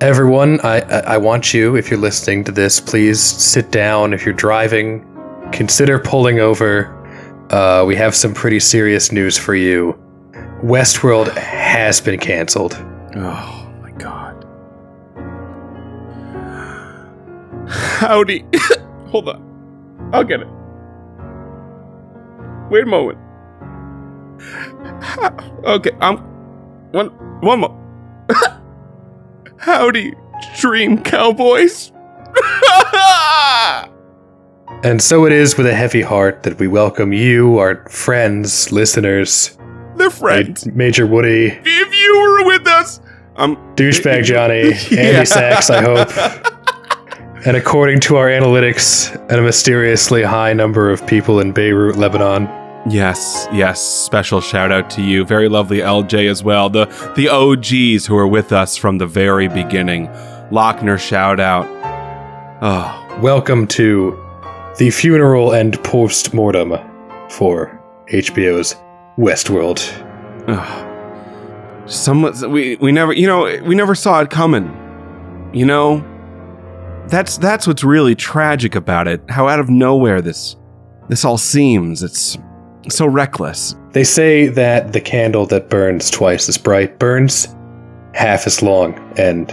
Everyone, I want you, if you're listening to this, please sit down. If you're driving, consider pulling over. We have some pretty serious news for you. Westworld has been canceled. Oh, my God. Howdy. Hold on. I'll get it. Wait a moment. Okay, One more. Howdy, dream cowboys. And so it is with a heavy heart that we welcome you, our friends, listeners. The friends. Major Woody. If you were with us. Douchebag Johnny. Yeah. Andy Sachs, I hope. And according to our analytics, and a mysteriously high number of people in Beirut, Lebanon. Yes. Special shout out to you. Very lovely LJ as well. The OGs who are with us from the very beginning. Lochner shout out. Oh. Welcome to the funeral and post-mortem for HBO's Westworld. We never saw it coming. You know, that's what's really tragic about it. How out of nowhere this all seems. It's so reckless. They say that the candle that burns twice as bright burns half as long, and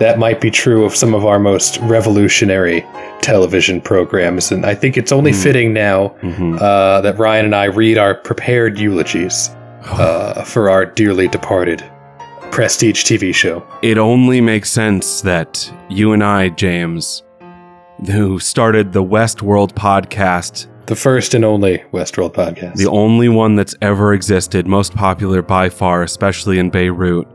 that might be true of some of our most revolutionary television programs, and I think it's only fitting now that Ryan and I read our prepared eulogies for our dearly departed prestige TV show. It only makes sense that you and I, James, who started the Westworld podcast, the first and only Westworld podcast, the only one that's ever existed, most popular by far, especially in Beirut,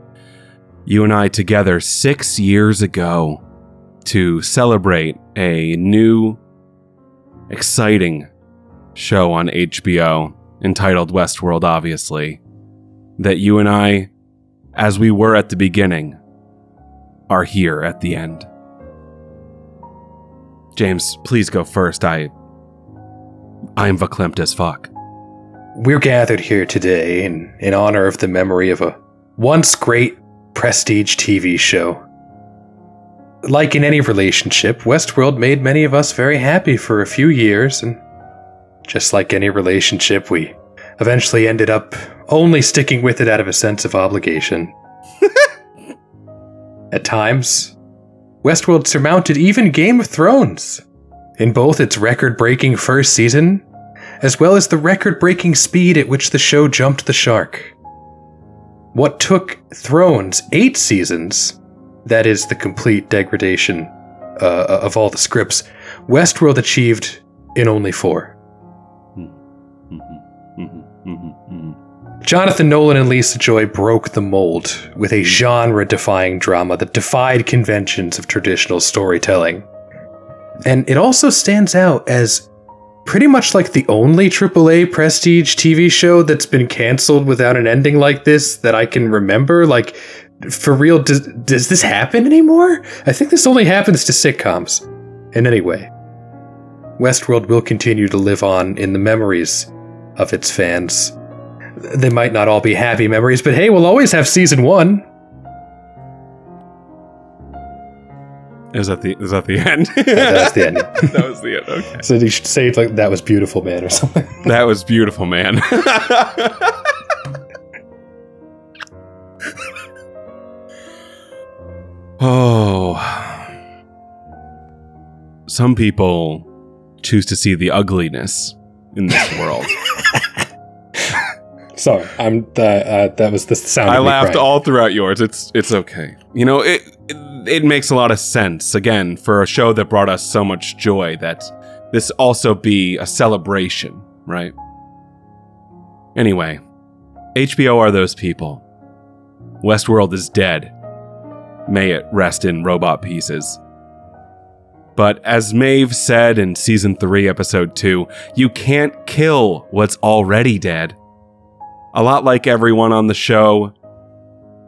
you and I together 6 years ago to celebrate a new, exciting show on HBO entitled Westworld, obviously, that you and I, as we were at the beginning, are here at the end. James, please go first. I'm verklempt as fuck. We're gathered here today in honor of the memory of a once great prestige TV show. Like in any relationship, Westworld made many of us very happy for a few years, and just like any relationship, we eventually ended up only sticking with it out of a sense of obligation. At times, Westworld surmounted even Game of Thrones, in both its record-breaking first season, as well as the record-breaking speed at which the show jumped the shark. What took Thrones 8 seasons, that is the complete degradation of all the scripts, Westworld achieved in only 4. Jonathan Nolan and Lisa Joy broke the mold with a genre-defying drama that defied conventions of traditional storytelling. And it also stands out as pretty much like the only AAA prestige TV show that's been canceled without an ending like this that I can remember. Like, for real, does this happen anymore? I think this only happens to sitcoms. And anyway, Westworld will continue to live on in the memories of its fans. They might not all be happy memories, but hey, we'll always have season 1. Is that the end? Yeah, that was the end. That was the end, okay. So you should say, like, that was beautiful, man, or something. That was beautiful, man. Oh. Some people choose to see the ugliness in this world. Sorry, that was the sound I laughed crying all throughout yours. It's okay. You know, it makes a lot of sense, again, for a show that brought us so much joy, that this also be a celebration, right? Anyway, HBO are those people. Westworld is dead. May it rest in robot pieces. But as Maeve said in Season 3, Episode 2, you can't kill what's already dead. A lot like everyone on the show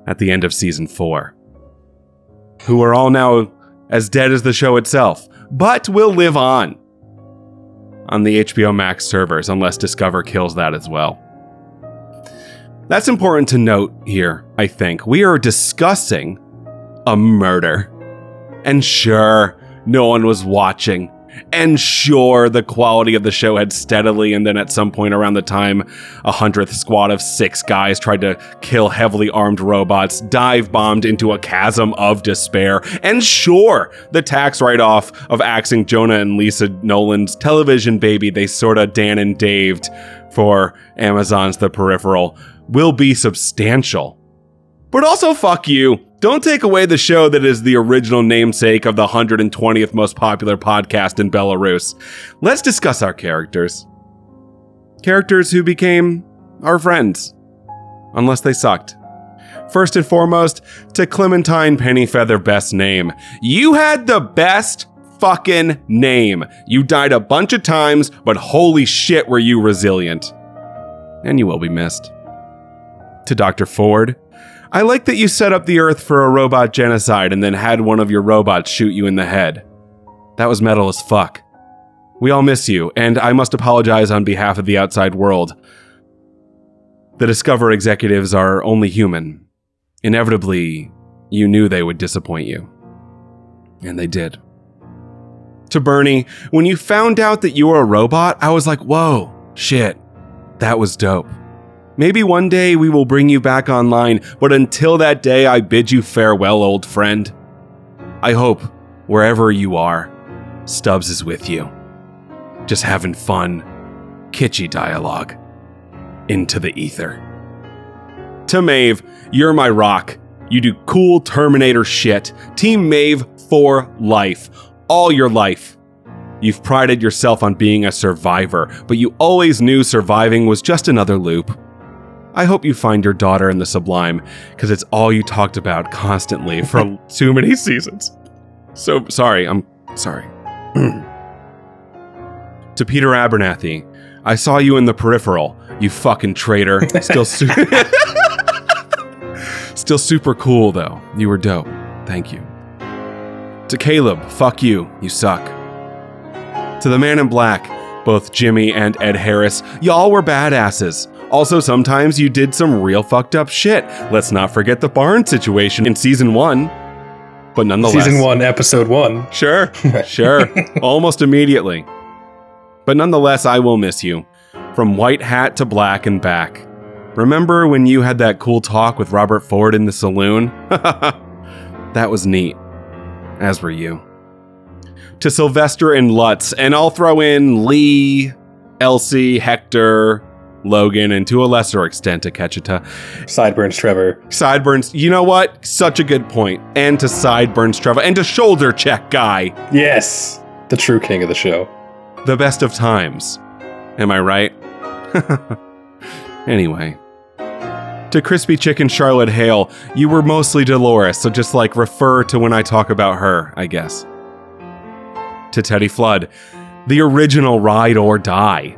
at the end of Season 4. Who are all now as dead as the show itself, but will live on the HBO Max servers, unless Discover kills that as well. That's important to note here, I think. We are discussing a murder. And sure, no one was watching. And sure, the quality of the show had steadily, and then at some point around the time, 100th squad of 6 guys tried to kill heavily armed robots, dive-bombed into a chasm of despair. And sure, the tax write-off of axing Jonah and Lisa Nolan's television baby they sorta Dan and Daved for Amazon's The Peripheral will be substantial. But also, fuck you. Don't take away the show that is the original namesake of the 120th most popular podcast in Belarus. Let's discuss our characters. Characters who became our friends. Unless they sucked. First and foremost, to Clementine Pennyfeather, best name. You had the best fucking name. You died a bunch of times, but holy shit were you resilient. And you will be missed. To Dr. Ford. I like that you set up the Earth for a robot genocide and then had one of your robots shoot you in the head. That was metal as fuck. We all miss you, and I must apologize on behalf of the outside world. The Discover executives are only human. Inevitably, you knew they would disappoint you. And they did. To Bernie, when you found out that you were a robot, I was like, whoa, shit, that was dope. Maybe one day we will bring you back online, but until that day, I bid you farewell, old friend. I hope, wherever you are, Stubbs is with you. Just having fun, kitschy dialogue. Into the ether. To Maeve, you're my rock. You do cool Terminator shit. Team Maeve for life. All your life. You've prided yourself on being a survivor, but you always knew surviving was just another loop. I hope you find your daughter in the sublime, because it's all you talked about constantly for too many seasons. So sorry, I'm sorry. To Peter Abernathy, I saw you in The Peripheral, you fucking traitor. Still super cool, though. You were dope. Thank you. To Caleb, fuck you. You suck. To the Man in Black, both Jimmy and Ed Harris, y'all were badasses. Also, sometimes you did some real fucked up shit. Let's not forget the barn situation in season 1. But nonetheless... Season 1, episode 1. Sure, sure. Almost immediately. But nonetheless, I will miss you. From white hat to black and back. Remember when you had that cool talk with Robert Ford in the saloon? That was neat. As were you. To Sylvester and Lutz. And I'll throw in Lee, Elsie, Hector... Logan, and to a lesser extent, to Ketchita. Sideburns Trevor. Sideburns, you know what? Such a good point. And to Sideburns Trevor. And to Shoulder Check Guy. Yes. The true king of the show. The best of times. Am I right? Anyway. To Crispy Chicken Charlotte Hale, you were mostly Dolores, so just like refer to when I talk about her, I guess. To Teddy Flood, the original ride or die,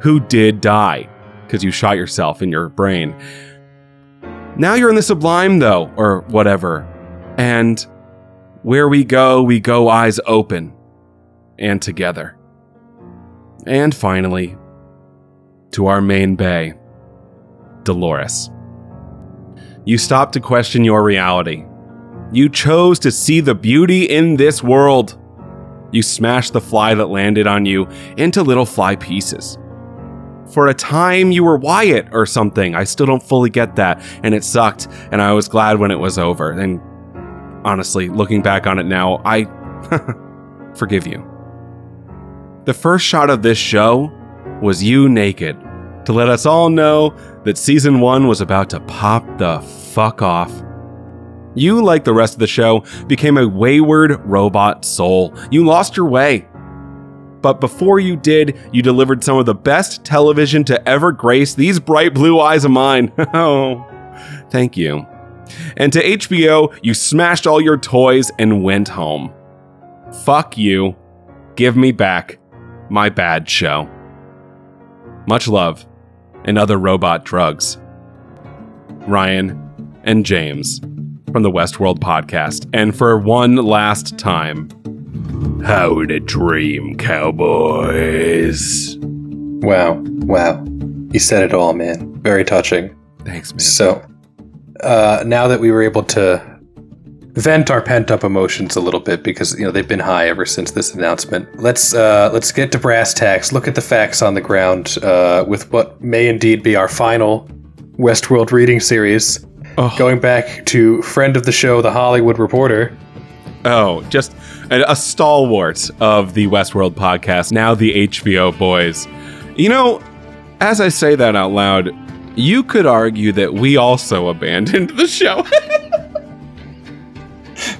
who did die. Because you shot yourself in your brain. Now you're in the sublime, though, or whatever. And where we go eyes open. And together. And finally, to our main bae, Dolores. You stopped to question your reality. You chose to see the beauty in this world. You smashed the fly that landed on you into little fly pieces. For a time, you were Wyatt or something. I still don't fully get that, and it sucked, and I was glad when it was over. And honestly, looking back on it now, I forgive you. The first shot of this show was you naked, to let us all know that season 1 was about to pop the fuck off. You, like the rest of the show, became a wayward robot soul. You lost your way. But before you did, you delivered some of the best television to ever grace these bright blue eyes of mine. Oh, thank you. And to HBO, you smashed all your toys and went home. Fuck you. Give me back my bad show. Much love and other robot drugs. Ryan and James from the Westworld podcast. And for one last time... How to dream, cowboys. Wow. You said it all, man. Very touching. Thanks, man. So, now that we were able to vent our pent-up emotions a little bit, because you know they've been high ever since this announcement. Let's get to brass tacks. Look at the facts on the ground with what may indeed be our final Westworld reading series. Oh. Going back to friend of the show, The Hollywood Reporter. Oh, just a stalwart of the Westworld podcast, now the HBO boys. You know, as I say that out loud, you could argue that we also abandoned the show.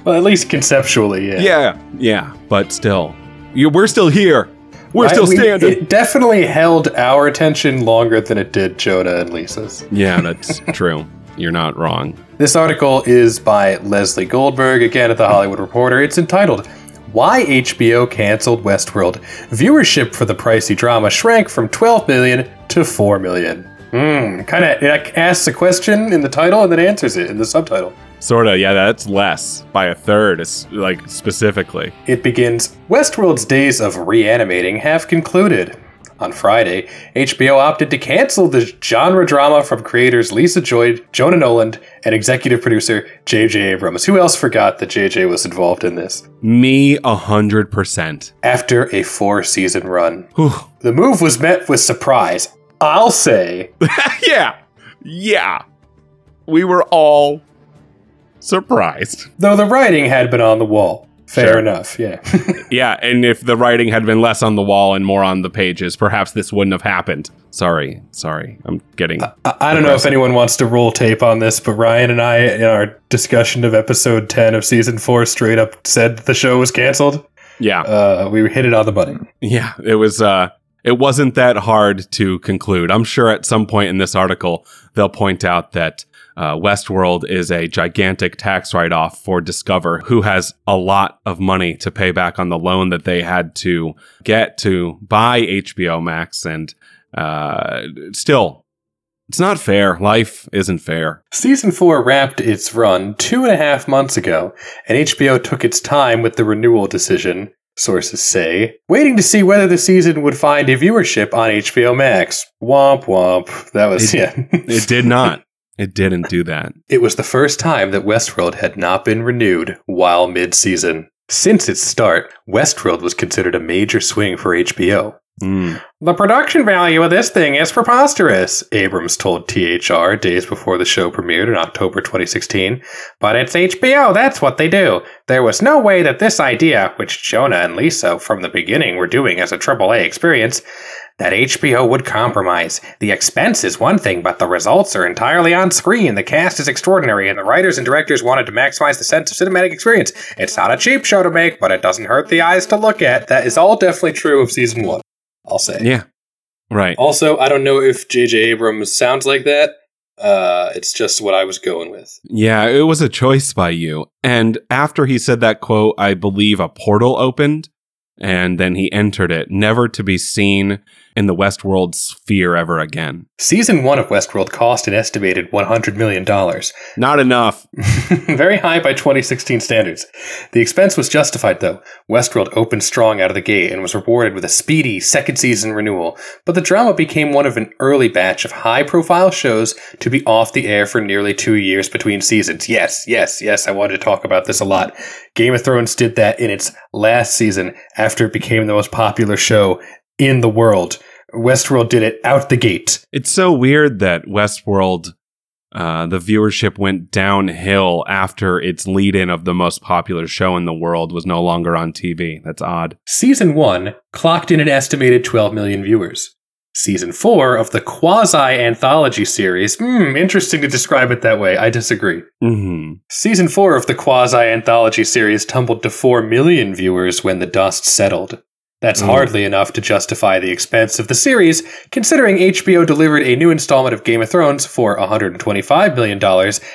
Well, at least conceptually, yeah. Yeah, but still. We're still here. We're still standing. It definitely held our attention longer than it did Jonah and Lisa's. Yeah, that's true. You're not wrong. This article is by Leslie Goldberg, again at The Hollywood Reporter. It's entitled, Why HBO Canceled Westworld. Viewership for the pricey drama shrank from 12 million to 4 million. Kind of asks a question in the title and then answers it in the subtitle. Sort of, yeah, that's less by a third, like specifically. It begins, Westworld's days of reanimating have concluded. On Friday, HBO opted to cancel the genre drama from creators Lisa Joy, Jonah Nolan, and executive producer J.J. Abrams. Who else forgot that J.J. was involved in this? Me, 100%. After a 4-season run. Whew. The move was met with surprise, I'll say. Yeah. We were all surprised. Though the writing had been on the wall. Fair enough, yeah. Yeah, and if the writing had been less on the wall and more on the pages, perhaps this wouldn't have happened. Sorry. I'm getting... I don't know if anyone wants to roll tape on this, but Ryan and I, in our discussion of episode 10 of season 4, straight up said the show was canceled. Yeah. We hit it on the button. Yeah, it was... It wasn't that hard to conclude. I'm sure at some point in this article, they'll point out that Westworld is a gigantic tax write-off for Discover, who has a lot of money to pay back on the loan that they had to get to buy HBO Max. And still, it's not fair. Life isn't fair. Season 4 wrapped its run 2.5 months ago, and HBO took its time with the renewal decision. Sources say, waiting to see whether the season would find a viewership on HBO Max. Womp womp. That was It did not. It didn't do that. It was the first time that Westworld had not been renewed while mid-season. Since its start, Westworld was considered a major swing for HBO. The production value of this thing is preposterous, Abrams told THR days before the show premiered in October 2016. But it's HBO, that's what they do. There was no way that this idea, which Jonah and Lisa from the beginning were doing as a AAA experience, that HBO would compromise. The expense is one thing, but the results are entirely on screen. The cast is extraordinary, and the writers and directors wanted to maximize the sense of cinematic experience. It's not a cheap show to make, but it doesn't hurt the eyes to look at. That is all definitely true of season 1. I'll say. Yeah, right. Also, I don't know if J.J. Abrams sounds like that. It's just what I was going with. Yeah, it was a choice by you. And after he said that quote, I believe a portal opened, and then he entered it, never to be seen in the Westworld sphere ever again. Season 1 of Westworld cost an estimated $100 million. Not enough. Very high by 2016 standards. The expense was justified, though. Westworld opened strong out of the gate and was rewarded with a speedy second season renewal, but the drama became one of an early batch of high-profile shows to be off the air for nearly 2 years between seasons. Yes, I wanted to talk about this a lot. Game of Thrones did that in its last season after it became the most popular show in the world. Westworld did it out the gate. It's so weird that Westworld, the viewership went downhill after its lead-in of the most popular show in the world was no longer on TV. That's odd. Season 1 clocked in an estimated 12 million viewers. Season 4 of the quasi-anthology series. Interesting to describe it that way. I disagree. Mm-hmm. Season 4 of the quasi-anthology series tumbled to 4 million viewers when the dust settled. That's hardly enough to justify the expense of the series, considering HBO delivered a new installment of Game of Thrones for $125 million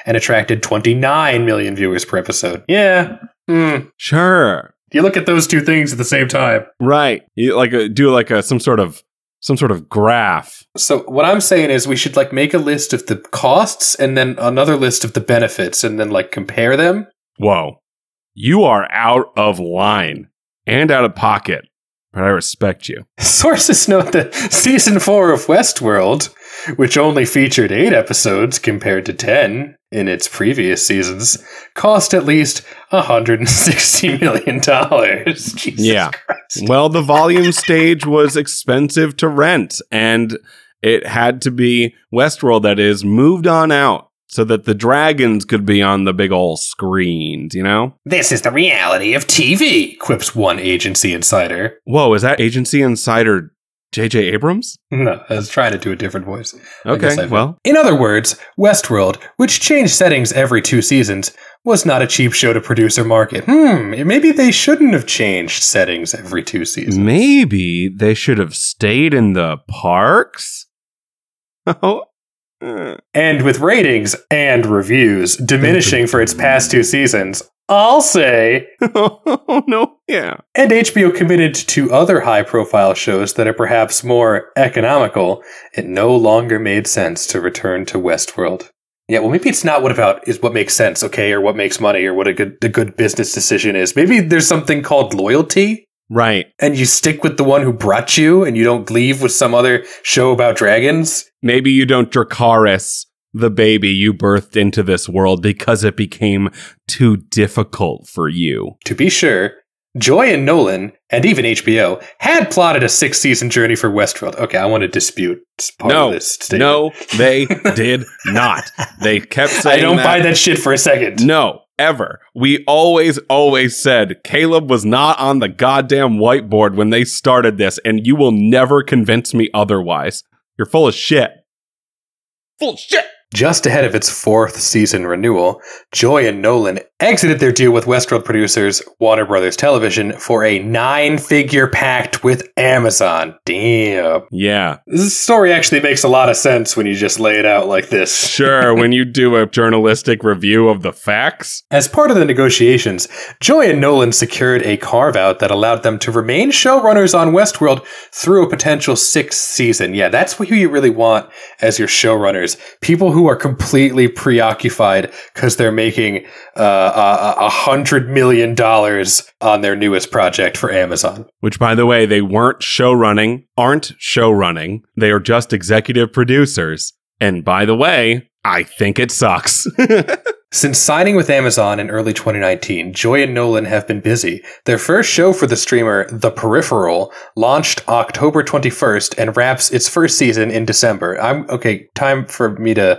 and attracted 29 million viewers per episode. Yeah. Sure. You look at those two things at the same time. Right. You do some sort of graph. So what I'm saying is we should make a list of the costs and then another list of the benefits and then compare them. Whoa. You are out of line and out of pocket. But I respect you. Sources note that season 4 of Westworld, which only featured 8 episodes compared to 10, in its previous seasons, cost at least $160 million. Jesus yeah. Christ. Well, the volume stage was expensive to rent, and it had to be, Westworld that is, moved on out so that the dragons could be on the big ol' screens, you know? This is the reality of TV, quips one agency insider. Whoa, is that agency insider J.J. Abrams? No, I was trying to do a different voice. Okay, well. In other words, Westworld, which changed settings every 2 seasons, was not a cheap show to produce or market. Maybe they shouldn't have changed settings every 2 seasons. Maybe they should have stayed in the parks? Oh. And with ratings and reviews diminishing for its past 2 seasons, I'll say. Oh, no. Yeah. And HBO committed to other high-profile shows that are perhaps more economical. It no longer made sense to return to Westworld. Yeah, well, maybe it's not what about is what makes sense, okay, or what makes money, or what a good business decision is. Maybe there's something called loyalty. Right. And you stick with the one who brought you, and you don't leave with some other show about dragons. Maybe you don't Dracarys the baby you birthed into this world because it became too difficult for you. To be sure, Joy and Nolan, and even HBO, had plotted a 6-season journey for Westworld. Okay, I want to dispute part of this statement. No, they did not. They kept saying I don't buy that shit for a second. No, ever. We always said Caleb was not on the goddamn whiteboard when they started this, and you will never convince me otherwise. You're full of shit. Full of shit! Just ahead of its 4th season renewal, Joy and Nolan exited their deal with Westworld producers Warner Brothers Television for a 9-figure pact with Amazon. Damn. Yeah. This story actually makes a lot of sense when you just lay it out like this. Sure, when you do a journalistic review of the facts. As part of the negotiations, Joy and Nolan secured a carve-out that allowed them to remain showrunners on Westworld through a potential 6th season. Yeah, that's who you really want as your showrunners. People who are completely preoccupied because they're making $100 million on their newest project for Amazon. Which, by the way, they aren't showrunning. They are just executive producers. And by the way, I think it sucks. Since signing with Amazon in early 2019, Joy and Nolan have been busy. Their first show for the streamer, The Peripheral, launched October 21st and wraps its 1st season in December. Okay, time for me to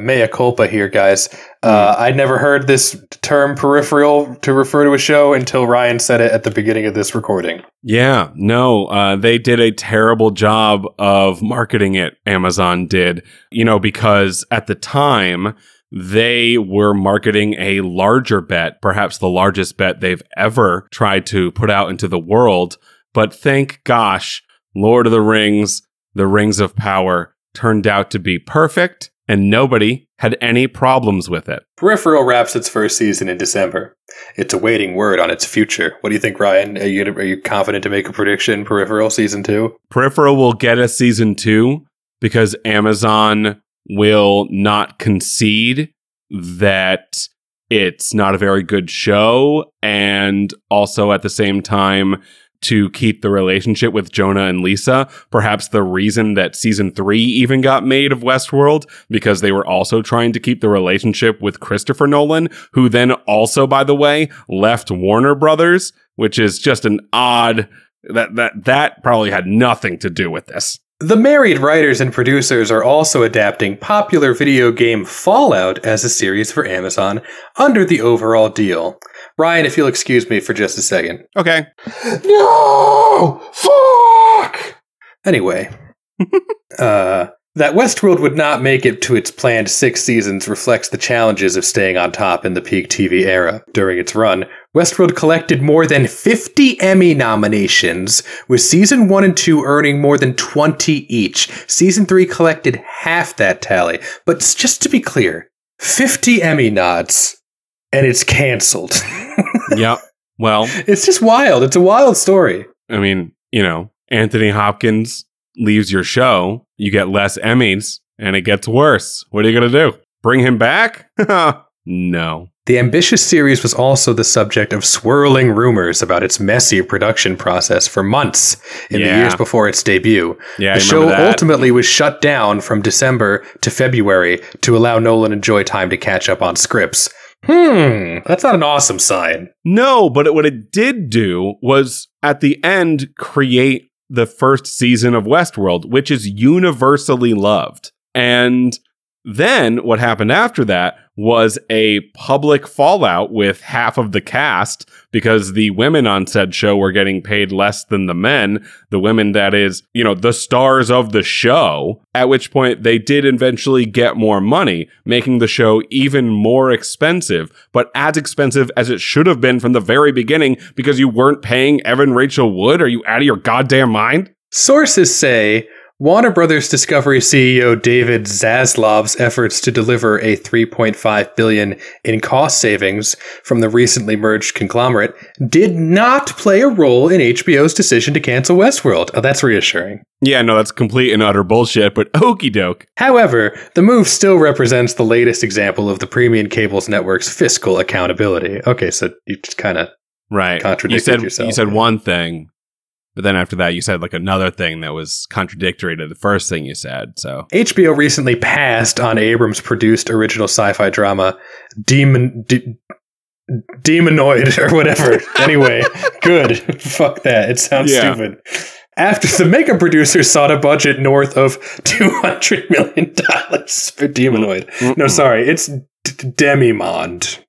mea culpa here, guys. I'd never heard this term peripheral to refer to a show until Ryan said it at the beginning of this recording. Yeah, no, they did a terrible job of marketing it, Amazon did. You know, because at the time, they were marketing a larger bet, perhaps the largest bet they've ever tried to put out into the world. But thank gosh, Lord of the Rings, The Rings of Power, turned out to be perfect, and nobody had any problems with it. Peripheral wraps its 1st season in December. It's awaiting word on its future. What do you think, Ryan? Are you confident to make a prediction, Peripheral Season 2? Peripheral will get a Season 2 because Amazon will not concede that it's not a very good show, and also at the same time to keep the relationship with Jonah and Lisa. Perhaps the reason that season 3 even got made of Westworld, because they were also trying to keep the relationship with Christopher Nolan, who then also, by the way, left Warner Brothers, which is just an odd that probably had nothing to do with this. The married writers and producers are also adapting popular video game Fallout as a series for Amazon under the overall deal. Ryan, if you'll excuse me for just a second. Okay. No! Fuck! Anyway, that Westworld would not make it to its planned 6 seasons reflects the challenges of staying on top in the peak TV era. During its run, Westworld collected more than 50 Emmy nominations, with Season 1 and 2 earning more than 20 each. Season 3 collected half that tally. But just to be clear, 50 Emmy nods, and it's canceled. Yep. Well. It's just wild. It's a wild story. I mean, you know, Anthony Hopkins leaves your show, you get less Emmys, and it gets worse. What are you going to do? Bring him back? No. The ambitious series was also the subject of swirling rumors about its messy production process for months in the years before its debut. The show ultimately was shut down from December to February to allow Nolan and Joy time to catch up on scripts. That's not an awesome sign. No, but what it did do was, at the end, create the first season of Westworld, which is universally loved. And then what happened after that was a public fallout with half of the cast, because the women on said show were getting paid less than the men, the women that is, you know, the stars of the show, at which point they did eventually get more money, making the show even more expensive, but as expensive as it should have been from the very beginning, because you weren't paying Evan Rachel Wood. Are you out of your goddamn mind? Sources say Warner Brothers Discovery CEO David Zaslav's efforts to deliver a $3.5 billion in cost savings from the recently merged conglomerate did not play a role in HBO's decision to cancel Westworld. Oh, that's reassuring. Yeah, no, that's complete and utter bullshit, but okie doke. However, the move still represents the latest example of the premium cables network's fiscal accountability. Okay, so you just kind of contradicted yourself. You said one thing. But then after that, you said like another thing that was contradictory to the first thing you said. So HBO recently passed on Abrams-produced original sci-fi drama Demonoid or whatever. Anyway, good. Fuck that. It sounds stupid. After the mega producer sought a budget north of $200 million for Demonoid. No, sorry. It's Demimond.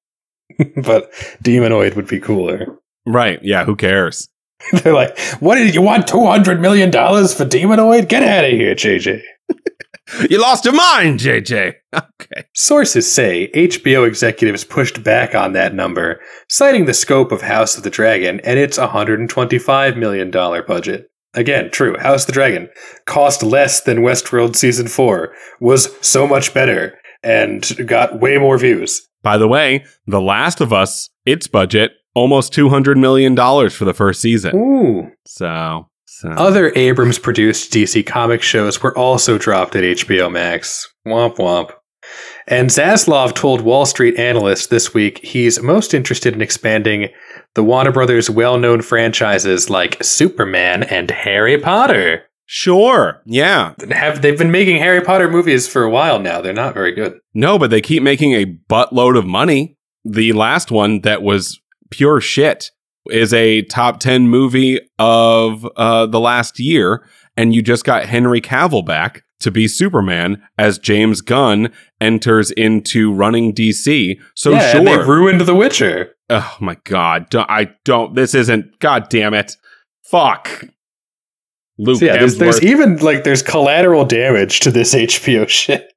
But Demonoid would be cooler. Right. Yeah. Who cares? They're like, what did you want? $200 million for Demonoid? Get out of here, JJ. You lost your mind, JJ. Okay. Sources say HBO executives pushed back on that number, citing the scope of House of the Dragon and its $125 million budget. Again, true. House of the Dragon cost less than Westworld Season 4, was so much better, and got way more views. By the way, The Last of Us, its budget, almost $200 million for the first season. Ooh. So. Other Abrams-produced DC comic shows were also dropped at HBO Max. Womp womp. And Zaslav told Wall Street analysts this week he's most interested in expanding the Warner Brothers' well-known franchises like Superman and Harry Potter. Sure, yeah. They've been making Harry Potter movies for a while now. They're not very good. No, but they keep making a buttload of money. The last one that was pure shit is a top 10 movie of the last year, and you just got Henry Cavill back to be Superman as James Gunn enters into running DC. So yeah, sure, and they ruined The Witcher. Oh my god, this isn't, god damn it, fuck. Luke. So yeah, there's even like there's collateral damage to this HBO shit.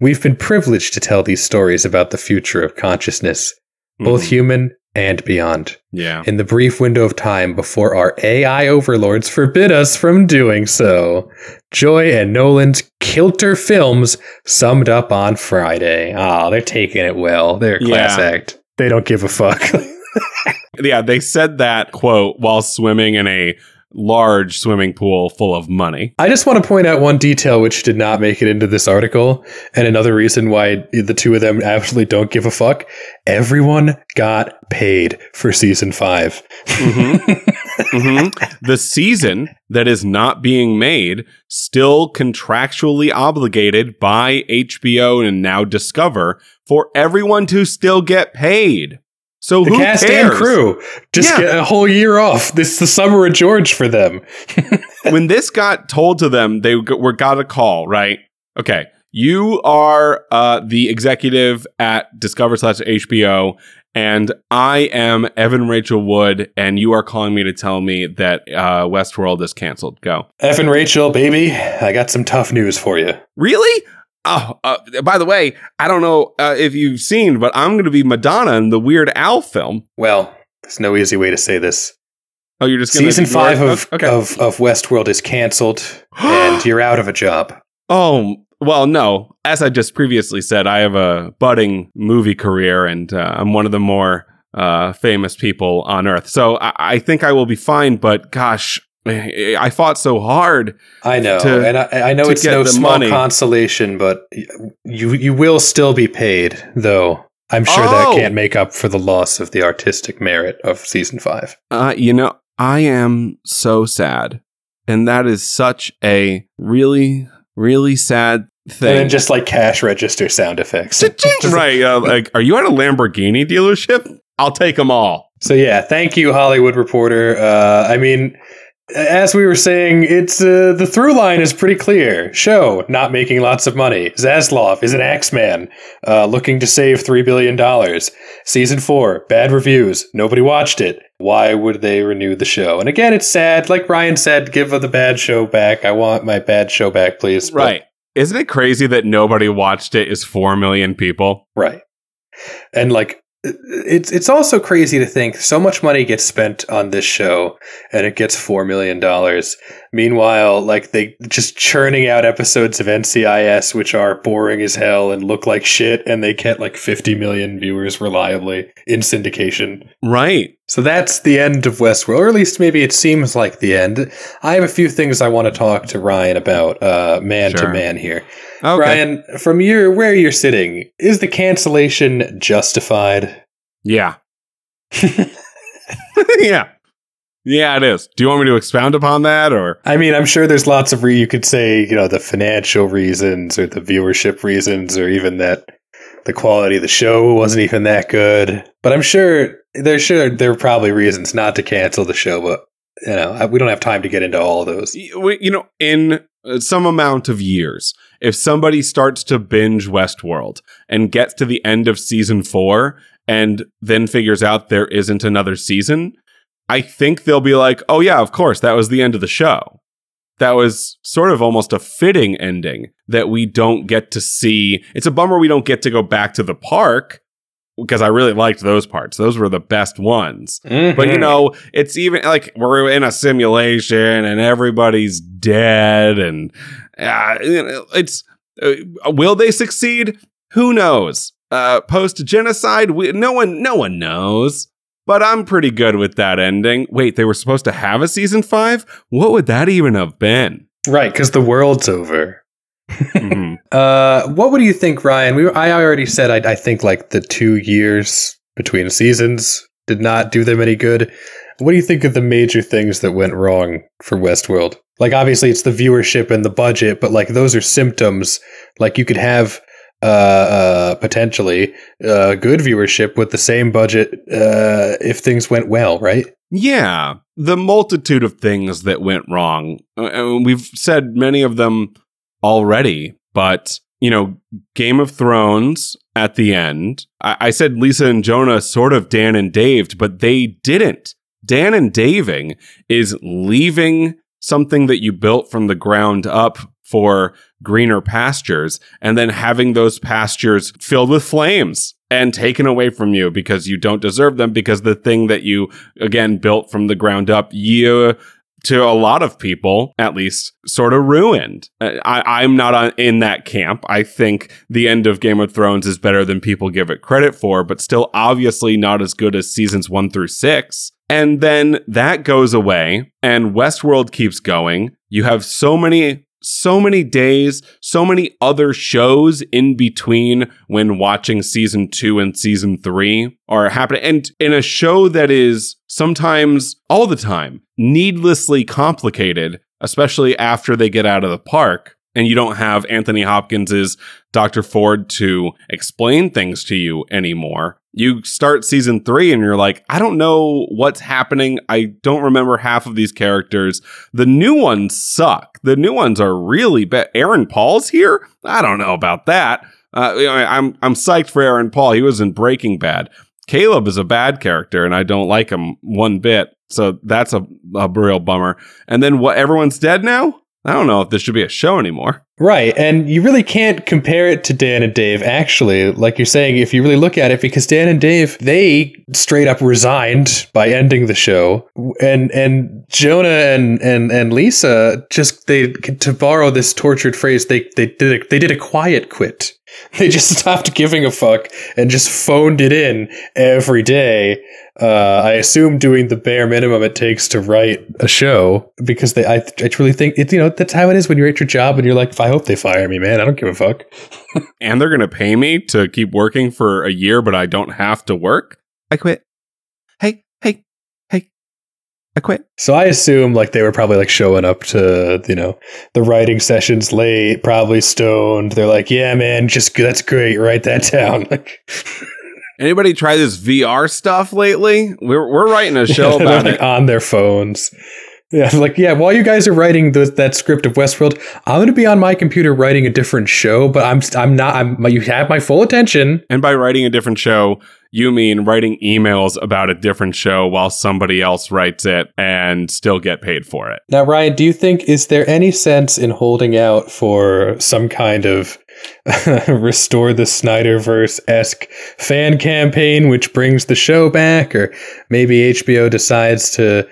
We've been privileged to tell these stories about the future of consciousness, both human and beyond. Yeah. In the brief window of time before our AI overlords forbid us from doing so. Joy and Nolan's Kilter Films summed up on Friday. Oh, they're taking it well. They're a class act. They don't give a fuck. Yeah, they said that quote while swimming in a large swimming pool full of money. I just want to point out one detail which did not make it into this article, and another reason why the two of them absolutely don't give a fuck. Everyone got paid for season 5. The season that is not being made, still contractually obligated by HBO and now Discover for everyone to still get paid. So the cast cares? And crew just get a whole year off. This is the summer of George for them. When this got told to them, they got a call, right? Okay, you are the executive at Discover/HBO, and I am Evan Rachel Wood, and you are calling me to tell me that Westworld is canceled. Go. Evan Rachel, baby, I got some tough news for you. Really? Oh, by the way, I don't know if you've seen, but I'm going to be Madonna in the Weird Al film. Well, there's no easy way to say this. Oh, you're just going to... Season 5 of Westworld is canceled, and you're out of a job. Oh, well, no. As I just previously said, I have a budding movie career, and I'm one of the more famous people on Earth. So I think I will be fine, but gosh... I fought so hard. I know, and I know it's no small consolation, but you will still be paid, though. I'm sure that can't make up for the loss of the artistic merit of season 5. I am so sad, and that is such a really, really sad thing. And then just like cash register sound effects, right? Like, are you at a Lamborghini dealership? I'll take them all. So yeah, thank you, Hollywood Reporter. I mean, as we were saying, it's the through line is pretty clear. Show not making lots of money. Zaslav is an axeman looking to save $3 billion. Season 4, bad reviews. Nobody watched it. Why would they renew the show? And again, it's sad. Like Ryan said, give the bad show back. I want my bad show back, please. Right. But isn't it crazy that nobody watched it is 4 million people? Right. And like, it's also crazy to think so much money gets spent on this show and it gets $4 million. Meanwhile, like, they just churning out episodes of NCIS, which are boring as hell and look like shit, and they get like 50 million viewers reliably in syndication. Right. So that's the end of Westworld, or at least maybe it seems like the end. I have a few things I want to talk to Ryan about, man to man here. Okay. Ryan, from where you're sitting, is the cancellation justified? Yeah. Yeah. Yeah, it is. Do you want me to expound upon that, or? I mean, I'm sure there's lots of you could say, the financial reasons or the viewership reasons, or even that the quality of the show wasn't even that good. But I'm sure there are probably reasons not to cancel the show, but we don't have time to get into all of those. In some amount of years, if somebody starts to binge Westworld and gets to the end of season 4 and then figures out there isn't another season, I think they'll be like, oh yeah, of course, that was the end of the show. That was sort of almost a fitting ending that we don't get to see. It's a bummer we don't get to go back to the park, because I really liked those parts. Those were the best ones. Mm-hmm. But, it's even like we're in a simulation and everybody's dead. And will they succeed? Who knows? Post-genocide? No one knows. But I'm pretty good with that ending. Wait, they were supposed to have a season 5? What would that even have been? Right, because the world's over. Mm-hmm. What would you think, Ryan? I already said I think like the 2 years between seasons did not do them any good. What do you think of the major things that went wrong for Westworld? Like, obviously it's the viewership and the budget, but like those are symptoms. Like, you could have potentially good viewership with the same budget if things went well, right? Yeah, the multitude of things that went wrong. We've said many of them already, but Game of Thrones at the end, I said Lisa and Jonah sort of Dan and Daved, but they didn't. Dan and Daving is leaving something that you built from the ground up for greener pastures, and then having those pastures filled with flames and taken away from you because you don't deserve them, because the thing that you, again, built from the ground up, you, to a lot of people, at least, sort of ruined. I'm not in that camp. I think the end of Game of Thrones is better than people give it credit for, but still obviously not as good as seasons 1 through 6. And then that goes away, and Westworld keeps going. You have so many days, so many other shows in between when watching season 2 and season 3 are happening. And in a show that is sometimes, all the time, needlessly complicated, especially after they get out of the park and you don't have Anthony Hopkins's Dr. Ford to explain things to you anymore. You start season 3 and you're like, I don't know what's happening. I don't remember half of these characters. The new ones suck. The new ones are really bad. Aaron Paul's here? I don't know about that. I'm psyched for Aaron Paul. He was in Breaking Bad. Caleb is a bad character and I don't like him one bit. So that's a real bummer. And then what? Everyone's dead now? I don't know if this should be a show anymore. Right, and you really can't compare it to Dan and Dave, actually, like you're saying, if you really look at it, because Dan and Dave, they straight up resigned by ending the show, and Jonah and Lisa, just, they, to borrow this tortured phrase, they did a quiet quit. They just stopped giving a fuck and just phoned it in every day. I assume doing the bare minimum it takes to write a show, because they, I truly think it, you know, that's how it is when you're at your job and you're like, I hope they fire me, man. I don't give a fuck. And they're going to pay me to keep working for a year, but I don't have to work. I quit. I quit. So I assume like they were probably like showing up to, you know, the writing sessions late, probably stoned. They're like, yeah, man, just that's great. Write that down. Like, anybody try this VR stuff lately? We're writing a show about like, it on their phones. Yeah, like, yeah, while you guys are writing that script of Westworld, I'm going to be on my computer writing a different show, but I'm not, you have my full attention. And by writing a different show, you mean writing emails about a different show while somebody else writes it and still get paid for it. Now, Ryan, do you think, is there any sense in holding out for some kind of restore the Snyderverse-esque fan campaign, which brings the show back? Or maybe HBO decides to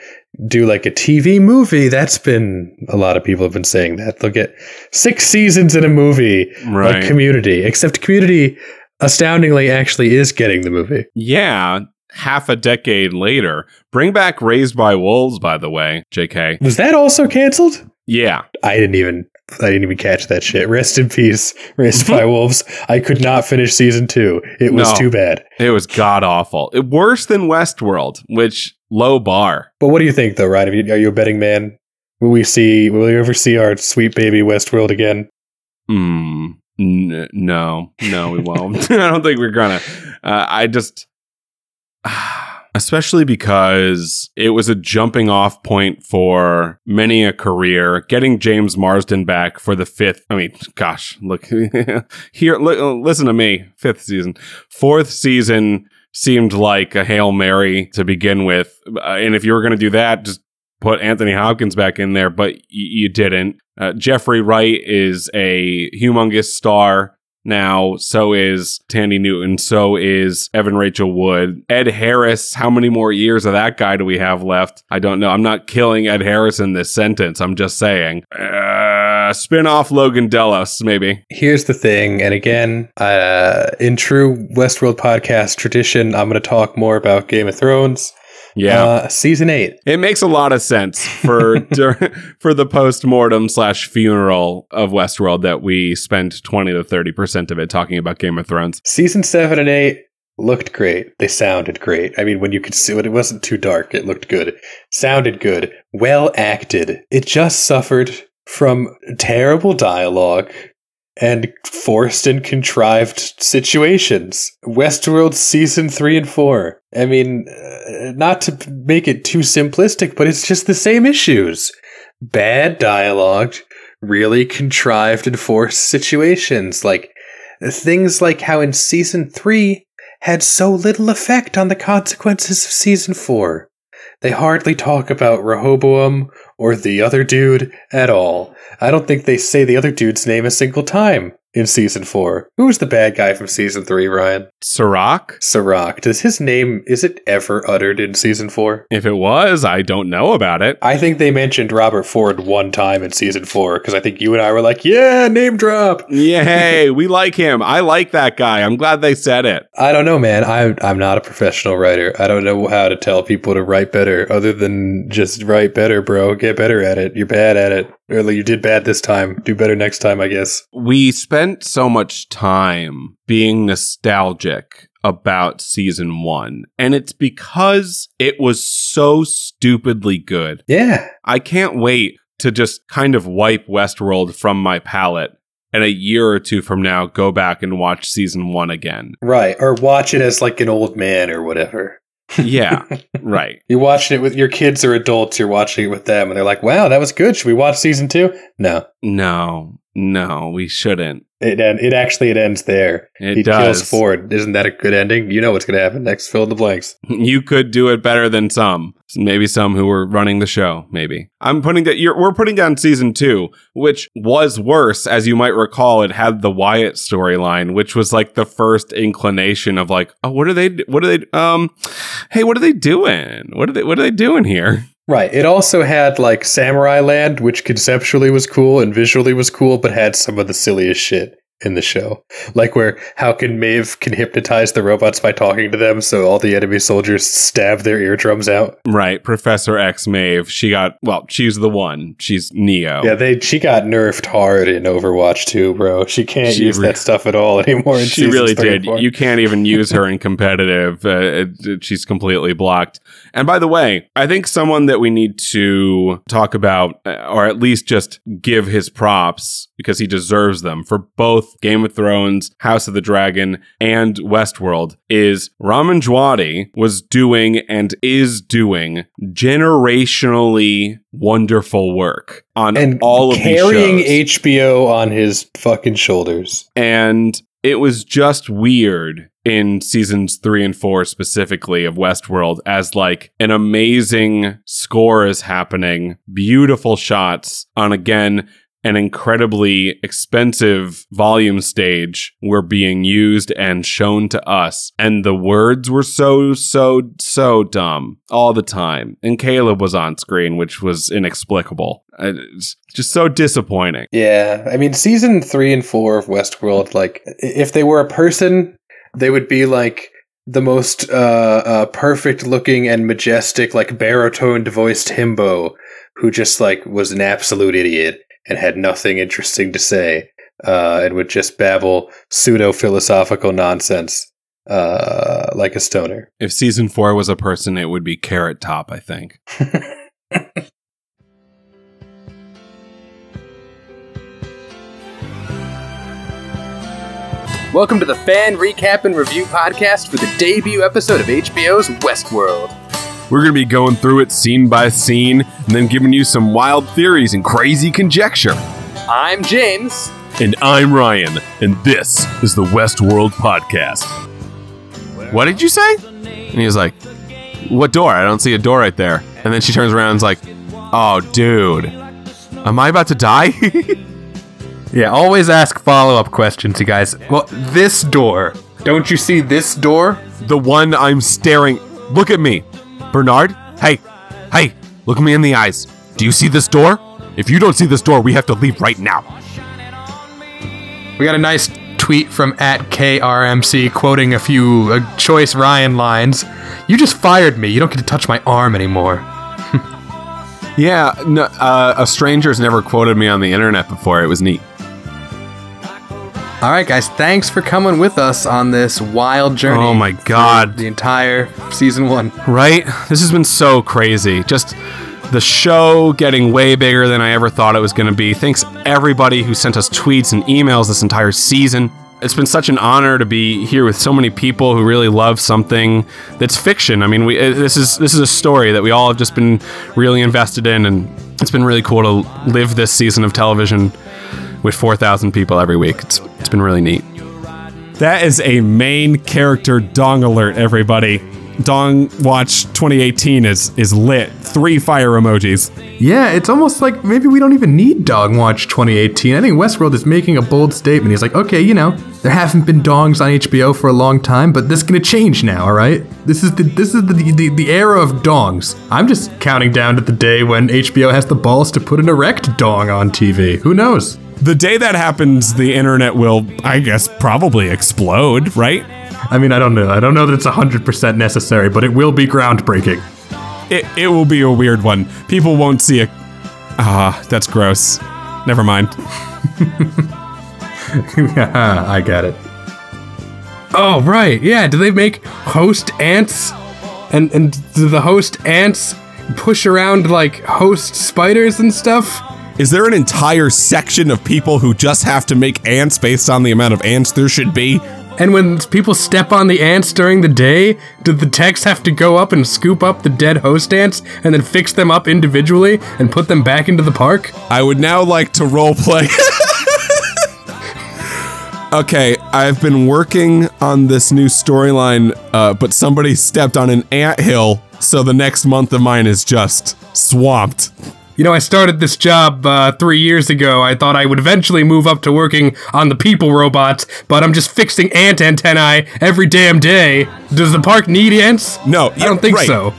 do like a TV movie. That's been, a lot of people have been saying that. They'll get 6 seasons in a movie, right? Like Community, except Community astoundingly actually is getting the movie. Yeah, half a decade later. Bring back Raised by Wolves, by the way, JK. Was that also canceled? Yeah. I didn't even catch that shit. Rest in peace, Raised by Wolves. I could not finish season 2. It was too bad. It was god-awful. Worse than Westworld, which, low bar. But what do you think, though, Ryan? Are you a betting man? Will we ever see our sweet baby Westworld again? No, we won't. I don't think we're gonna. Especially because it was a jumping off point for many a career. Getting James Marsden back for the 5th. I mean, gosh, look here. Look, listen to me. 5th season, 4th season seemed like a Hail Mary to begin with. And if you were going to do that, just put Anthony Hopkins back in there, but you didn't. Jeffrey Wright is a humongous star now. So is Tandy Newton. So is Evan Rachel Wood. Ed Harris, how many more years of that guy do we have left? I don't know. I'm not killing Ed Harris in this sentence. I'm just saying. Spin-off Logan Delos, maybe. Here's the thing. And again, in true Westworld podcast tradition, I'm going to talk more about Game of Thrones. Yeah. Season 8. It makes a lot of sense for for the post-mortem / funeral of Westworld that we spent 20 to 30% of it talking about Game of Thrones. Season 7 and 8 looked great. They sounded great. I mean, when you could see it wasn't too dark. It looked good. Sounded good. Well acted. It just suffered from terrible dialogue and forced and contrived situations. Westworld season 3 and 4. I mean, not to make it too simplistic, but it's just the same issues. Bad dialogue, really contrived and forced situations. Like, things like how in season 3 had so little effect on the consequences of season 4. They hardly talk about Rehoboam or the other dude at all. I don't think they say the other dude's name a single time in season 4. Who was the bad guy from season 3, Ryan? Sirach. Does his name, is it ever uttered in season 4? If it was, I don't know about it. I think they mentioned Robert Ford one time in season 4, because I think you and I were like, yeah, name drop. Yay, we like him. I like that guy. I'm glad they said it. I don't know, man. I'm not a professional writer. I don't know how to tell people to write better other than just write better, bro. Get better at it. You're bad at it. Early, you did bad this time. Do better next time, I guess. We spent so much time being nostalgic about season 1, and it's because it was so stupidly good. Yeah. I can't wait to just kind of wipe Westworld from my palate, and a year or two from now, go back and watch season 1 again. Right, or watch it as like an old man or whatever. Yeah, right. You're watching it with your kids or adults. You're watching it with them, and they're like, "Wow, that was good. Should we watch season 2?" No, we shouldn't. It ends there. It does. Kills Ford. Isn't that a good ending? You know what's going to happen next. Fill in the blanks. You could do it better than some. Maybe some who were running the show. Maybe we're putting down season 2, which was worse, as you might recall. It had the Wyatt storyline, which was like the first inclination of like, oh, what are they doing here? Right. It also had like Samurai Land, which conceptually was cool and visually was cool, but had some of the silliest shit. in the show. Like where how can Maeve can hypnotize the robots by talking to them, so all the enemy soldiers stab their eardrums out. Right. Professor X Maeve, she got, well, she's the one. She's Neo. Yeah, she got nerfed hard in Overwatch 2, bro. She can't use that stuff at all anymore. She really did. You can't even use her in competitive. She's completely blocked. And by the way, I think someone that we need to talk about, or at least just give his props, because he deserves them, for both Game of Thrones, House of the Dragon, and Westworld, is Ramin Djawadi was doing and is doing generationally wonderful work on all of these shows. Carrying HBO on his fucking shoulders. And it was just weird in seasons 3 and 4 specifically of Westworld, as like an amazing score is happening, beautiful shots on, again, an incredibly expensive volume stage were being used and shown to us. And the words were so dumb all the time. And Caleb was on screen, which was inexplicable. It's just so disappointing. Yeah. I mean, season 3 and 4 of Westworld, like, if they were a person, they would be like the most perfect looking and majestic, like, baritone voiced himbo who just, like, was an absolute idiot and had nothing interesting to say, and would just babble pseudo-philosophical nonsense like a stoner. If season 4 was a person, it would be Carrot Top, I think. Welcome to the Fan Recap and Review Podcast for the debut episode of HBO's Westworld. We're going to be going through it scene by scene and then giving you some wild theories and crazy conjecture. I'm James. And I'm Ryan. And this is the Westworld Podcast. What did you say? And he was like, what door? I don't see a door right there. And then she turns around and is like, oh, dude, am I about to die? Yeah, always ask follow-up questions, you guys. Well, this door. Don't you see this door? The one I'm staring. Look at me. Bernard, hey, look me in the eyes. Do you see this door? If you don't see this door, we have to leave right now. We got a nice tweet from @KRMC quoting a few choice Ryan lines. You just fired me. You don't get to touch my arm anymore. Yeah, no, a stranger's never quoted me on the internet before. It was neat. All right, guys, thanks for coming with us on this wild journey. Oh, my God. The entire season 1. Right? This has been so crazy. Just the show getting way bigger than I ever thought it was going to be. Thanks, everybody who sent us tweets and emails this entire season. It's been such an honor to be here with so many people who really love something that's fiction. I mean, this is a story that we all have just been really invested in, and it's been really cool to live this season of television with 4,000 people every week. It's been really neat. That is a main character dong alert, everybody. Dong Watch 2018 is lit. 3 fire emojis. Yeah, it's almost like maybe we don't even need Dong Watch 2018. I think Westworld is making a bold statement. He's like, okay, you know, there haven't been dongs on HBO for a long time, but this is gonna change now, all right? This is the era of dongs. I'm just counting down to the day when HBO has the balls to put an erect dong on TV. Who knows? The day that happens, the internet will, I guess, probably explode, right? I mean, I don't know. I don't know that it's 100% necessary, but it will be groundbreaking. It will be a weird one. People won't see it. That's gross. Never mind. I got it. Oh, right. Yeah, do they make host ants? And do the host ants push around, like, host spiders and stuff? Is there an entire section of people who just have to make ants based on the amount of ants there should be? And when people step on the ants during the day, do the techs have to go up and scoop up the dead host ants and then fix them up individually and put them back into the park? I would now like to roleplay. Okay, I've been working on this new storyline, but somebody stepped on an anthill, so the next month of mine is just swamped. You know, I started this job 3 years ago. I thought I would eventually move up to working on the people robots, but I'm just fixing ant antennae every damn day. Does the park need ants? No. I don't think so.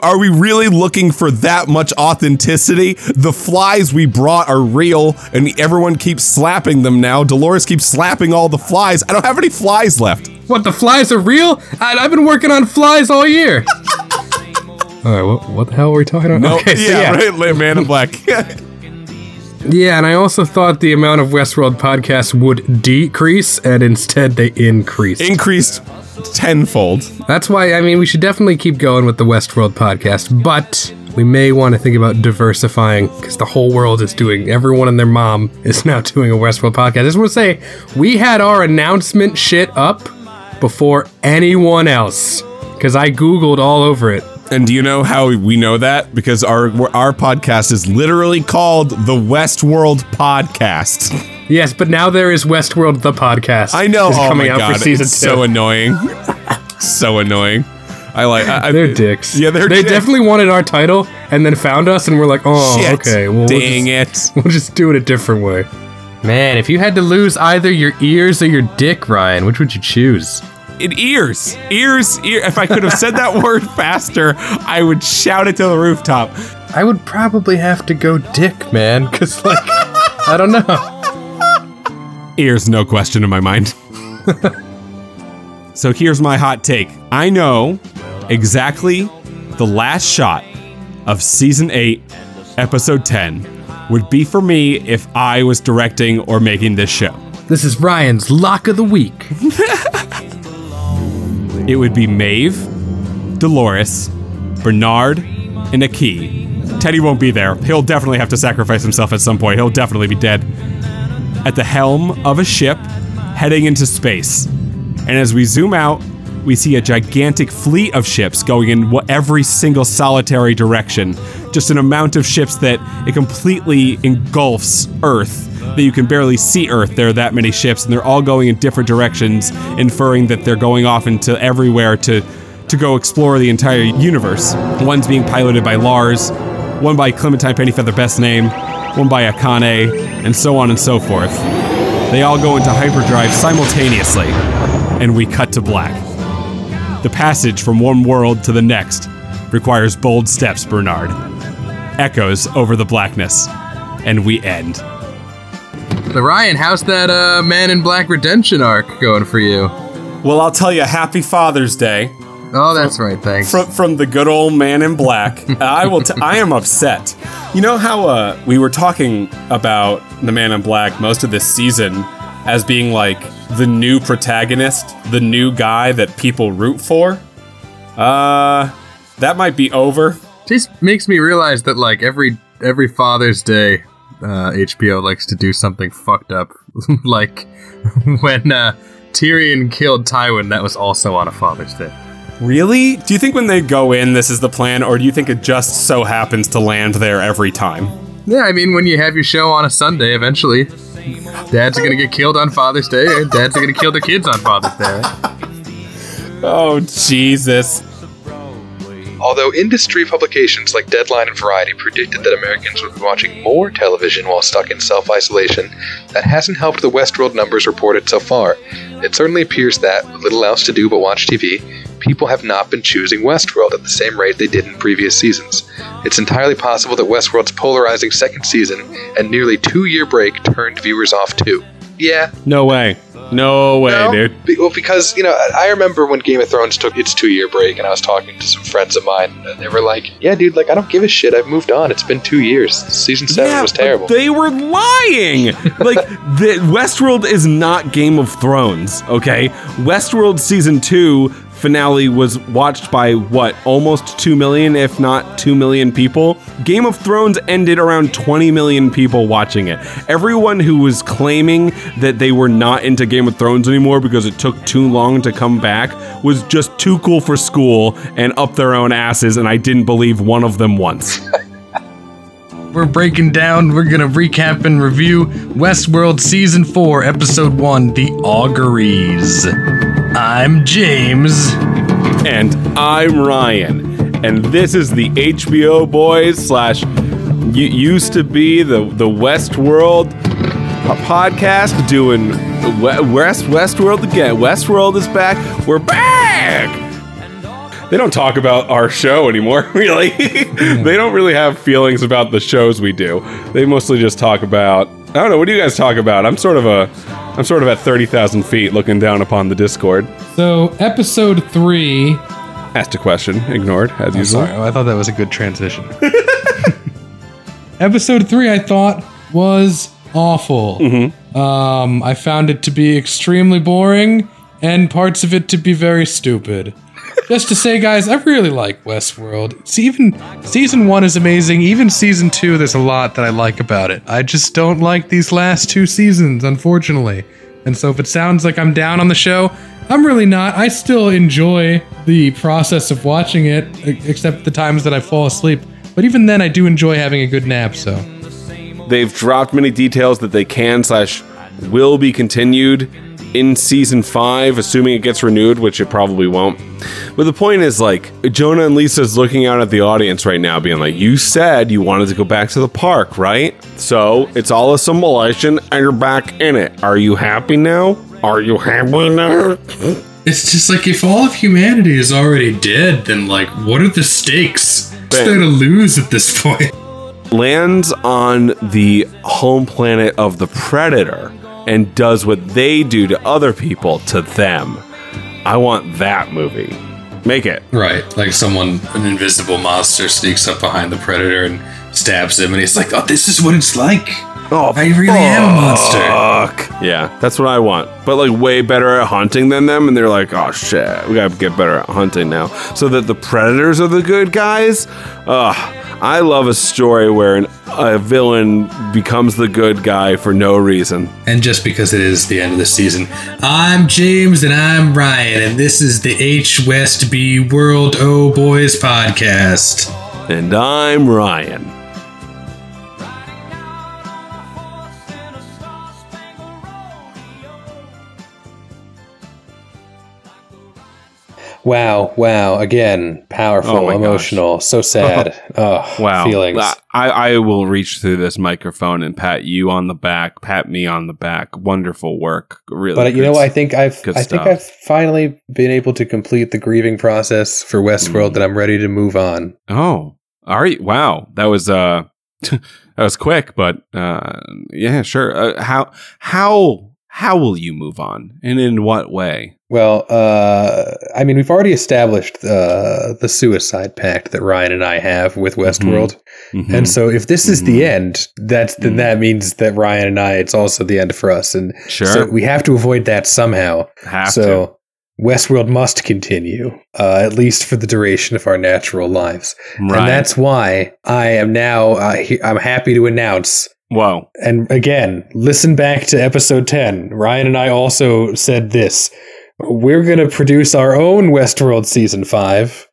Are we really looking for that much authenticity? The flies we brought are real, and everyone keeps slapping them now. Dolores keeps slapping all the flies. I don't have any flies left. What, the flies are real? I've been working on flies all year. All right, what the hell were we talking about? No, okay, right, Man in Black. Yeah, and I also thought the amount of Westworld podcasts would decrease, and instead they increased. Increased tenfold. That's why, I mean, we should definitely keep going with the Westworld podcast, but we may want to think about diversifying, because the whole world is doing, everyone and their mom is now doing a Westworld podcast. I just want to say, we had our announcement shit up before anyone else, because I Googled all over it. And do you know how we know that? Because our podcast is literally called the Westworld Podcast. Yes, but now there is Westworld the Podcast. I know. Oh my God, it's so annoying. So annoying. They're dicks. Yeah, they definitely wanted our title and then found us and we're like, oh, shit. Okay. Well, we'll just do it a different way. Man, if you had to lose either your ears or your dick, Ryan, which would you choose? Ears. If I could have said that word faster, I would shout it to the rooftop. I would probably have to go dick, man, because, I don't know. Ears, no question in my mind. So here's my hot take. I know exactly the last shot of Season 8, Episode 10 would be for me if I was directing or making this show. This is Ryan's Lock of the Week. It would be Maeve, Dolores, Bernard, and Aki. Teddy won't be there. He'll definitely have to sacrifice himself at some point. He'll definitely be dead. At the helm of a ship heading into space. And as we zoom out, we see a gigantic fleet of ships going in every single solitary direction. Just an amount of ships that it completely engulfs Earth, that you can barely see Earth. There are that many ships, and they're all going in different directions, inferring that they're going off into everywhere to go explore the entire universe. One's being piloted by Lars, one by Clementine Pennyfeather, best name, one by Akane, and so on and so forth. They all go into hyperdrive simultaneously, and we cut to black. The passage from one world to the next requires bold steps, Bernard. Echoes over the blackness, and we end. But Ryan, how's that Man in Black redemption arc going for you? Well, I'll tell you, happy Father's Day. Oh, that's right, thanks. From the good old Man in Black. I am upset. You know how we were talking about the Man in Black most of this season as being like the new protagonist, the new guy that people root for. That might be over. This makes me realize that every Father's Day, HBO likes to do something fucked up. Like when Tyrion killed Tywin, that was also on a Father's Day. Really? Do you think when they go in, this is the plan, or do you think it just so happens to land there every time? Yeah, I mean, when you have your show on a Sunday, eventually dads are gonna get killed on Father's Day, and dads are gonna kill their kids on Father's Day. Oh, Jesus. Although industry publications like Deadline and Variety predicted that Americans would be watching more television while stuck in self-isolation, that hasn't helped the Westworld numbers reported so far. It certainly appears that, with little else to do but watch TV, people have not been choosing Westworld at the same rate they did in previous seasons. It's entirely possible that Westworld's polarizing second season and nearly 2-year break turned viewers off too. Yeah. No way, dude. Because, I remember when Game of Thrones took its 2-year break and I was talking to some friends of mine and they were like, yeah, dude, I don't give a shit. I've moved on. It's been 2 years. Season 7 was terrible. They were lying. Westworld is not Game of Thrones, okay? Westworld Season 2 finale was watched by, almost 2 million, if not 2 million people. Game of Thrones ended around 20 million people watching it. Everyone who was claiming that they were not into Game of Thrones anymore because it took too long to come back was just too cool for school and up their own asses, and I didn't believe one of them once. We're breaking down, we're going to recap and review Westworld Season 4, Episode 1, The Auguries. I'm James. And I'm Ryan. And this is the HBO Boys / used to be the Westworld podcast, doing Westworld again. Westworld is back. We're back! They don't talk about our show anymore, really. They don't really have feelings about the shows we do. They mostly just talk about, I don't know, what do you guys talk about? I'm sort of at 30,000 feet looking down upon the Discord. So, episode 3... Asked a question, ignored, as usual. Sorry, I thought that was a good transition. Episode 3, I thought, was awful. Mm-hmm. I found it to be extremely boring, and parts of it to be very stupid. Just to say, guys, I really like Westworld. It's even season 1 is amazing. Even season 2, there's a lot that I like about it. I just don't like these last 2 seasons, unfortunately. And so if it sounds like I'm down on the show, I'm really not. I still enjoy the process of watching it, except the times that I fall asleep. But even then, I do enjoy having a good nap, so. They've dropped many details that they can/will be continued in season 5, assuming it gets renewed, which it probably won't. But the point is, like, Jonah and Lisa's looking out at the audience right now being like, you said you wanted to go back to the park, right? So it's all a simulation and you're back in it. Are you happy now? Are you happy now? It's just like, if all of humanity is already dead, then, like, what are the stakes? What's there to lose at this point? Lands on the home planet of the Predator and does what they do to other people to them. I want that movie. Make it. Right. Like an invisible monster sneaks up behind the Predator and stabs him, and he's like, oh, this is what it's like. Oh, I really am a monster. Yeah, that's what I want. But like way better at hunting than them, and they're like, oh shit, we gotta get better at hunting now. So that the Predators are the good guys? Ugh. I love a story where a villain becomes the good guy for no reason. And just because it is the end of the season. I'm James and I'm Ryan, and this is the H West B World O Boys podcast. And I'm Ryan. Wow. Again, powerful, emotional, gosh. So sad. Wow. Feelings. I will reach through this microphone and pat you on the back, pat me on the back. Wonderful work. Really. But you know, I think I've finally been able to complete the grieving process for Westworld, that I'm ready to move on. Oh, all right. Wow. That was, quick, but, yeah, sure. How will you move on, and in what way? Well, I mean, we've already established the suicide pact that Ryan and I have with Westworld. Mm-hmm. And so if this is the end, then that means that Ryan and I, it's also the end for us. And so we have to avoid that somehow. Westworld must continue, at least for the duration of our natural lives. Right. And that's why I am now, I'm happy to announce... Wow. And again, listen back to episode 10. Ryan and I also said this. We're going to produce our own Westworld season 5.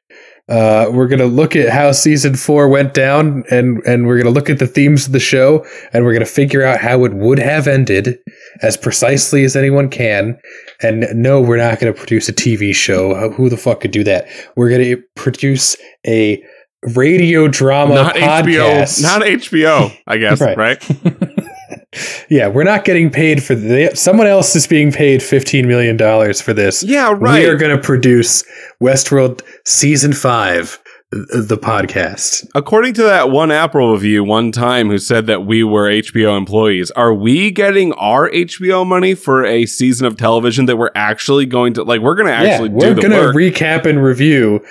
We're going to look at how season 4 went down, and we're going to look at the themes of the show, and we're going to figure out how it would have ended as precisely as anyone can. And no, we're not going to produce a TV show. Who the fuck could do that? We're going to produce a... radio drama not podcast. Not HBO, I guess, right? Yeah, we're not getting paid for this. Someone else is being paid $15 million for this. Yeah, right. We are going to produce Westworld Season 5, the podcast. According to that one Apple review one time who said that we were HBO employees, are we getting our HBO money for a season of television that we're actually going to... Like, we're going to actually do the work. We're going to recap and review...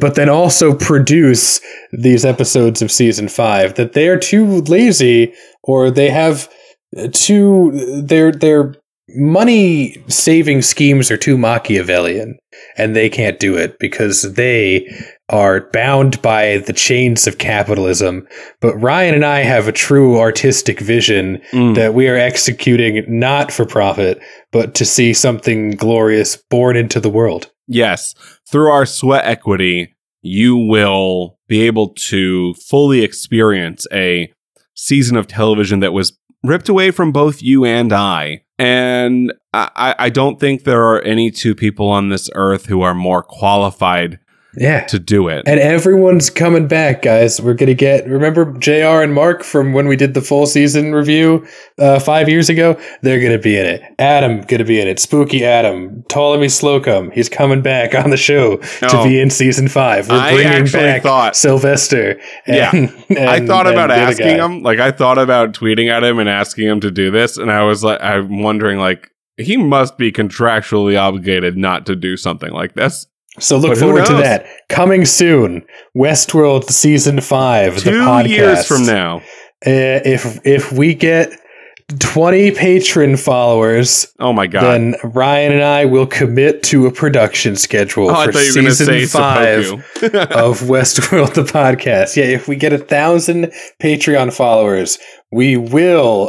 But then also produce these episodes of season 5 that they are too lazy, or they have their money saving schemes are too Machiavellian, and they can't do it because they are bound by the chains of capitalism. But Ryan and I have a true artistic vision that we are executing not for profit, but to see something glorious born into the world. Yes, through our sweat equity, you will be able to fully experience a season of television that was ripped away from both you and I. And I don't think there are any two people on this earth who are more qualified yeah, to do it. And everyone's coming back, guys. We're going to get, remember JR and Mark from when we did the full season review 5 years ago? They're going to be in it. Adam going to be in it. Spooky Adam. Ptolemy Slocum. He's coming back on the show to be in season 5. We're bringing back Sylvester. I thought about asking him. Like, I thought about tweeting at him and asking him to do this. And I was like, I'm wondering, like, he must be contractually obligated not to do something like this. So look forward to that. Coming soon, Westworld Season 5, the podcast. 2 years from now. If we get 20 Patreon followers, oh my God, then Ryan and I will commit to a production schedule for Season 5 of Westworld, the podcast. Yeah, if we get 1,000 Patreon followers, we will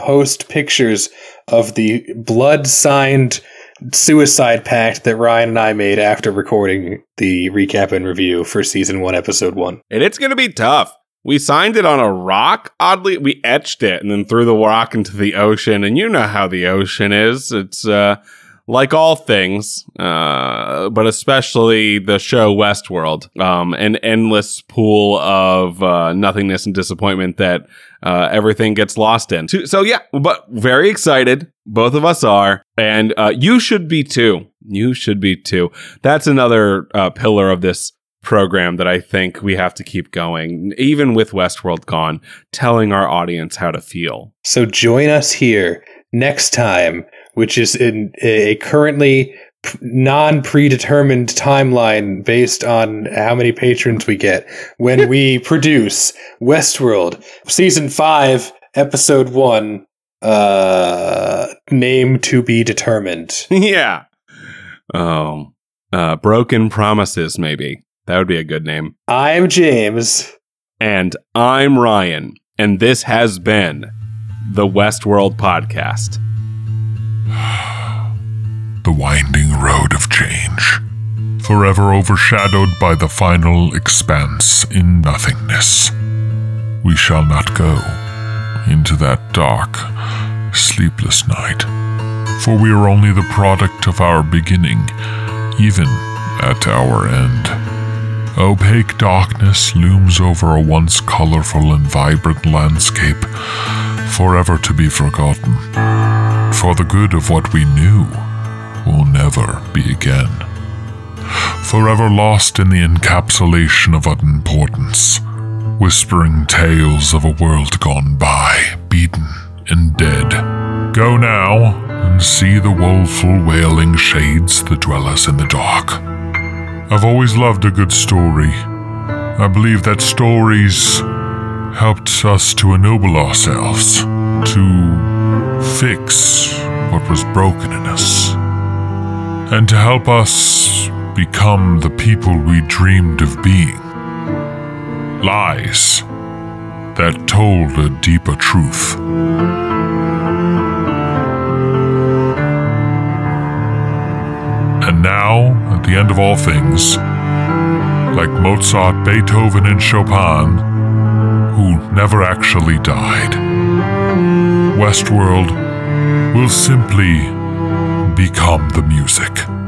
post pictures of the blood-signed suicide pact that Ryan and I made after recording the recap and review for season 1, episode 1. And it's going to be tough. We signed it on a rock. Oddly, we etched it and then threw the rock into the ocean. And you know how the ocean is. It's like all things, but especially the show Westworld, an endless pool of nothingness and disappointment that everything gets lost in. So yeah, but very excited. Both of us are. And you should be too. You should be too. That's another pillar of this program that I think we have to keep going, even with Westworld gone, telling our audience how to feel. So join us here next time, which is in a currently non-predetermined timeline based on how many patrons we get, when we produce Westworld Season 5, Episode 1, name to be determined. Yeah. Broken Promises, maybe. That would be a good name. I'm James. And I'm Ryan. And this has been the Westworld Podcast. The winding road of change, forever overshadowed by the final expanse in nothingness. We shall not go into that dark, sleepless night, for we are only the product of our beginning, even at our end. Opaque darkness looms over a once colorful and vibrant landscape, forever to be forgotten. For the good of what we knew will never be again. Forever lost in the encapsulation of unimportance, whispering tales of a world gone by, beaten and dead. Go now and see the woeful wailing shades that dwell us in the dark. I've always loved a good story. I believe that stories helped us to ennoble ourselves, to fix what was broken in us, and to help us become the people we dreamed of being. Lies that told a deeper truth. And now, at the end of all things, like Mozart, Beethoven, and Chopin, who never actually died, Westworld will simply become the music.